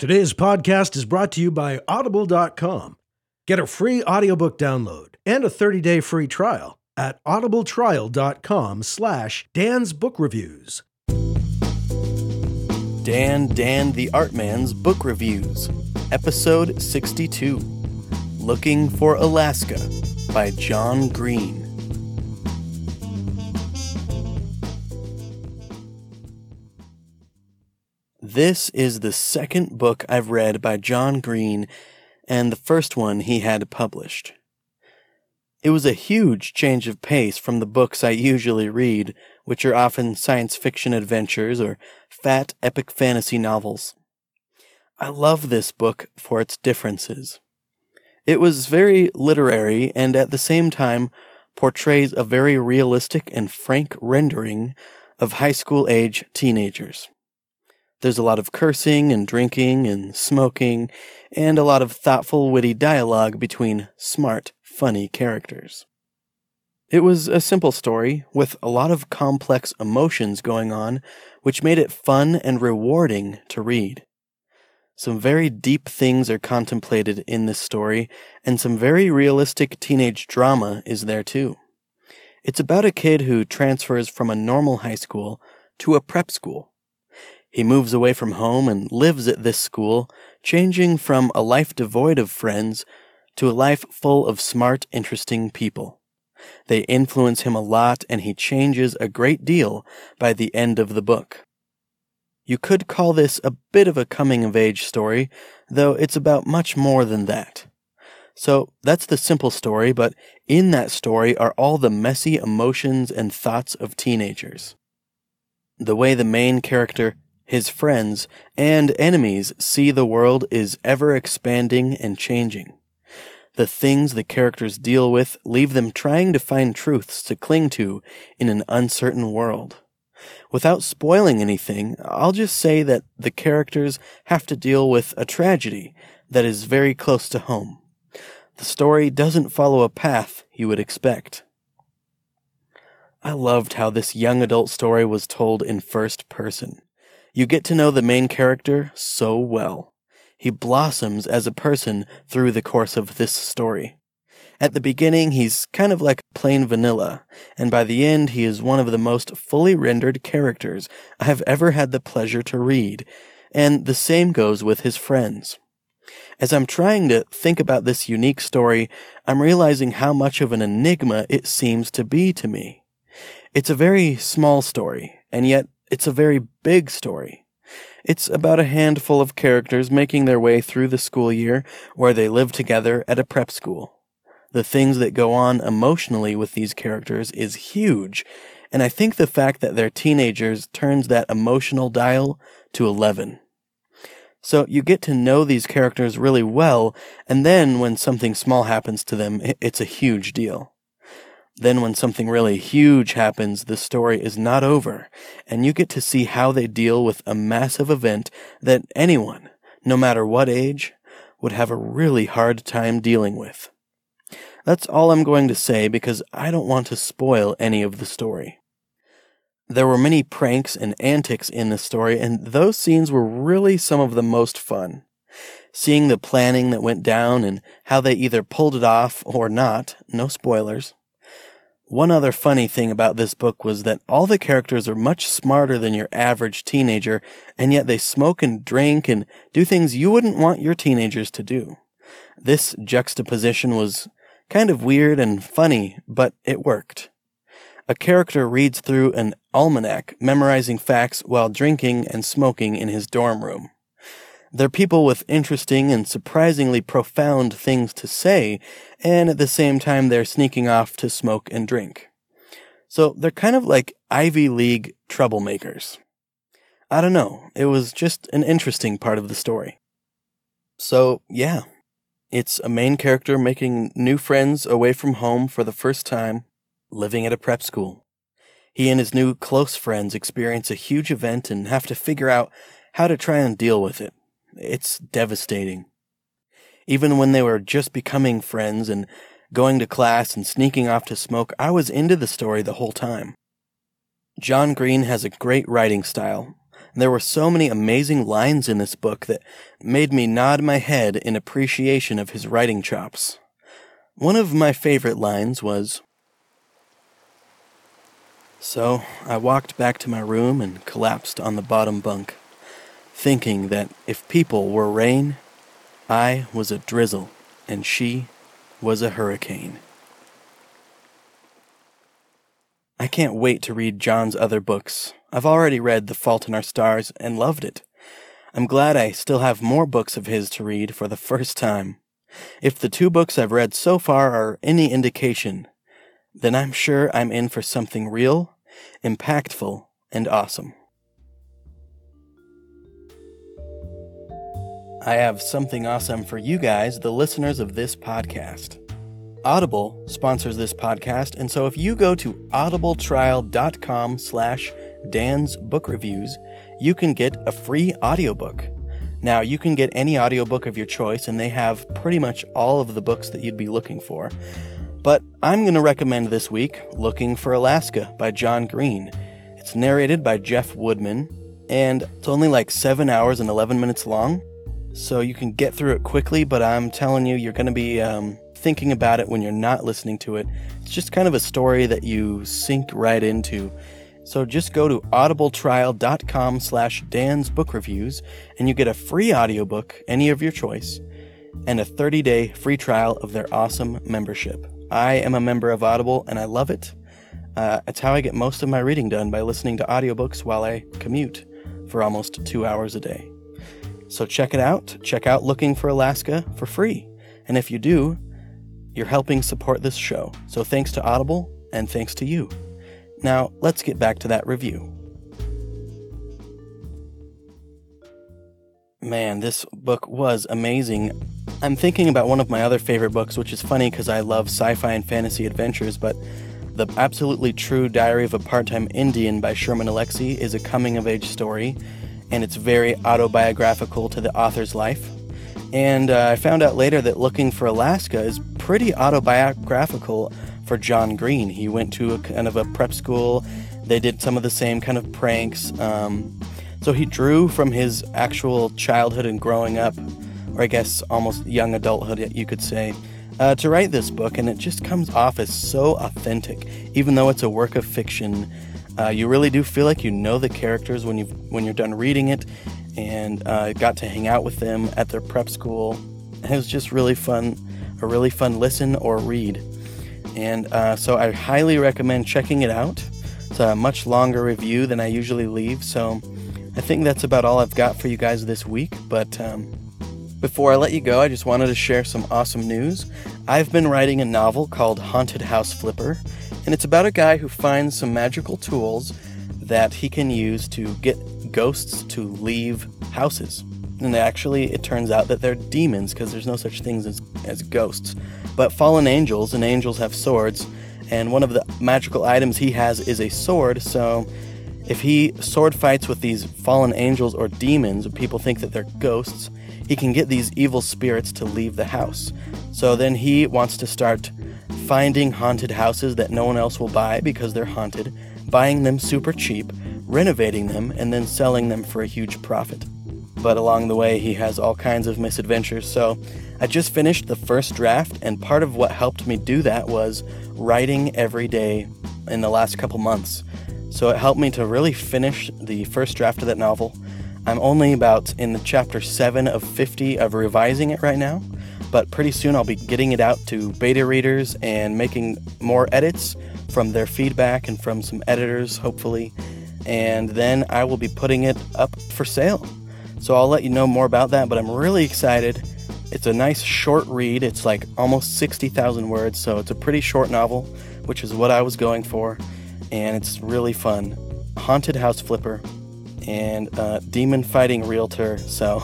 Today's podcast is brought to you by Audible.com. Get a free audiobook download and a 30-day free trial at audibletrial.com/Dan's Book Reviews. Dan the Artman's Book Reviews, Episode 62, Looking for Alaska by John Green. This is the second book I've read by John Green and the first one he had published. It was a huge change of pace from the books I usually read, which are often science fiction adventures or fat epic fantasy novels. I love this book for its differences. It was very literary and at the same time portrays a very realistic and frank rendering of high school age teenagers. There's a lot of cursing and drinking and smoking, and a lot of thoughtful, witty dialogue between smart, funny characters. It was a simple story, with a lot of complex emotions going on, which made it fun and rewarding to read. Some very deep things are contemplated in this story, and some very realistic teenage drama is there too. It's about a kid who transfers from a normal high school to a prep school. He moves away from home and lives at this school, changing from a life devoid of friends to a life full of smart, interesting people. They influence him a lot, and he changes a great deal by the end of the book. You could call this a bit of a coming-of-age story, though it's about much more than that. So that's the simple story, but in that story are all the messy emotions and thoughts of teenagers. The way the main character, his friends, and enemies see the world is ever-expanding and changing. The things the characters deal with leave them trying to find truths to cling to in an uncertain world. Without spoiling anything, I'll just say that the characters have to deal with a tragedy that is very close to home. The story doesn't follow a path you would expect. I loved how this young adult story was told in first person. You get to know the main character so well. He blossoms as a person through the course of this story. At the beginning, he's kind of like plain vanilla, and by the end, he is one of the most fully rendered characters I have ever had the pleasure to read, and the same goes with his friends. As I'm trying to think about this unique story, I'm realizing how much of an enigma it seems to be to me. It's a very small story, and yet it's a very big story. It's about a handful of characters making their way through the school year where they live together at a prep school. The things that go on emotionally with these characters is huge, and I think the fact that they're teenagers turns that emotional dial to 11. So you get to know these characters really well, and then when something small happens to them, it's a huge deal. Then when something really huge happens, the story is not over, and you get to see how they deal with a massive event that anyone, no matter what age, would have a really hard time dealing with. That's all I'm going to say because I don't want to spoil any of the story. There were many pranks and antics in this story, and those scenes were really some of the most fun. Seeing the planning that went down and how they either pulled it off or not, no spoilers. One other funny thing about this book was that all the characters are much smarter than your average teenager, and yet they smoke and drink and do things you wouldn't want your teenagers to do. This juxtaposition was kind of weird and funny, but it worked. A character reads through an almanac, memorizing facts while drinking and smoking in his dorm room. They're people with interesting and surprisingly profound things to say, and at the same time they're sneaking off to smoke and drink. So they're kind of like Ivy League troublemakers. I don't know, it was just an interesting part of the story. So, yeah, it's a main character making new friends away from home for the first time, living at a prep school. He and his new close friends experience a huge event and have to figure out how to try and deal with it. It's devastating. Even when they were just becoming friends and going to class and sneaking off to smoke, I was into the story the whole time. John Green has a great writing style. And there were so many amazing lines in this book that made me nod my head in appreciation of his writing chops. One of my favorite lines was, "So I walked back to my room and collapsed on the bottom bunk, thinking that if people were rain, I was a drizzle and she was a hurricane." I can't wait to read John's other books. I've already read The Fault in Our Stars and loved it. I'm glad I still have more books of his to read for the first time. If the two books I've read so far are any indication, then I'm sure I'm in for something real, impactful, and awesome. I have something awesome for you guys, the listeners of this podcast. Audible sponsors this podcast, and so if you go to audibletrial.com/Dan's Book Reviews, you can get a free audiobook. Now, you can get any audiobook of your choice, and they have pretty much all of the books that you'd be looking for. But I'm going to recommend this week Looking for Alaska by John Green. It's narrated by Jeff Woodman, and it's only like 7 hours and 11 minutes long, so you can get through it quickly, but I'm telling you, you're going to be thinking about it when you're not listening to it. It's just kind of a story that you sink right into. So just go to audibletrial.com/Dan's Book Reviews, and you get a free audiobook, any of your choice, and a 30-day free trial of their awesome membership. I am a member of Audible, and I love it. It's how I get most of my reading done, by listening to audiobooks while I commute for almost 2 hours a day. So check it out. Check out Looking for Alaska for free. And if you do, you're helping support this show. So thanks to Audible, and thanks to you. Now, let's get back to that review. Man, this book was amazing. I'm thinking about one of my other favorite books, which is funny because I love sci-fi and fantasy adventures, but The Absolutely True Diary of a Part-Time Indian by Sherman Alexie is a coming-of-age story, and it's very autobiographical to the author's life. And I found out later that Looking for Alaska is pretty autobiographical for John Green. He went to a kind of a prep school. They did some of the same kind of pranks. So he drew from his actual childhood and growing up, or I guess almost young adulthood, you could say, to write this book. And it just comes off as so authentic. Even though it's a work of fiction, you really do feel like you know the characters when you're done reading it. And got to hang out with them at their prep school. It was just really fun, a really fun listen or read. And so I highly recommend checking it out. It's a much longer review than I usually leave, so I think that's about all I've got for you guys this week. But before I let you go, I just wanted to share some awesome news. I've been writing a novel called Haunted House Flipper, and it's about a guy who finds some magical tools that he can use to get ghosts to leave houses. And actually, it turns out that they're demons, because there's no such things as ghosts, but fallen angels, and angels have swords, and one of the magical items he has is a sword. So if he sword fights with these fallen angels or demons, people think that they're ghosts, he can get these evil spirits to leave the house. So then he wants to start finding haunted houses that no one else will buy because they're haunted, buying them super cheap, renovating them, and then selling them for a huge profit. But along the way, he has all kinds of misadventures. So I just finished the first draft, and part of what helped me do that was writing every day in the last couple months. So it helped me to really finish the first draft of that novel. I'm only about in the chapter 7 of 50 of revising it right now, but pretty soon I'll be getting it out to beta readers and making more edits from their feedback and from some editors, hopefully. And then I will be putting it up for sale. So I'll let you know more about that, but I'm really excited. It's a nice short read. It's like almost 60,000 words, so it's a pretty short novel, which is what I was going for, and it's really fun. Haunted House Flipper and Demon Fighting Realtor, so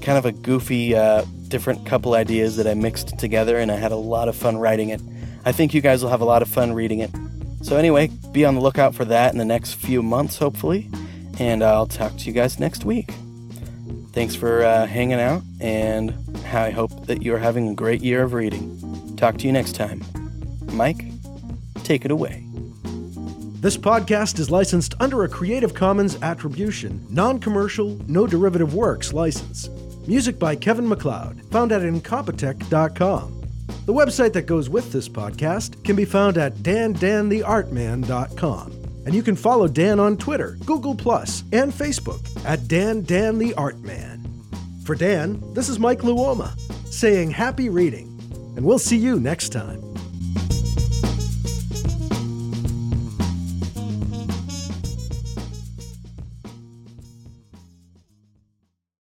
kind of a goofy, different couple ideas that I mixed together, and I had a lot of fun writing it. I think you guys will have a lot of fun reading it. So anyway, be on the lookout for that in the next few months, hopefully. And I'll talk to you guys next week. Thanks for hanging out, and I hope that you're having a great year of reading. Talk to you next time. Mike, take it away. This podcast is licensed under a Creative Commons Attribution, Non-Commercial, No Derivative Works license. Music by Kevin McLeod, found at incompetech.com. The website that goes with this podcast can be found at dandantheartman.com. And you can follow Dan on Twitter, Google+, and Facebook at dandantheartman. For Dan, this is Mike Luoma, saying happy reading, and we'll see you next time.